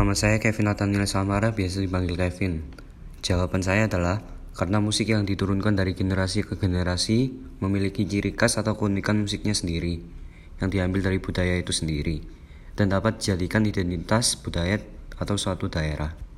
Nama saya Kevin Nathaniel Samara, biasa dipanggil Kevin. Jawaban saya adalah, karena musik yang diturunkan dari generasi ke generasi memiliki ciri khas atau keunikan musiknya sendiri, yang diambil dari budaya itu sendiri, dan dapat dijadikan identitas budaya atau suatu daerah.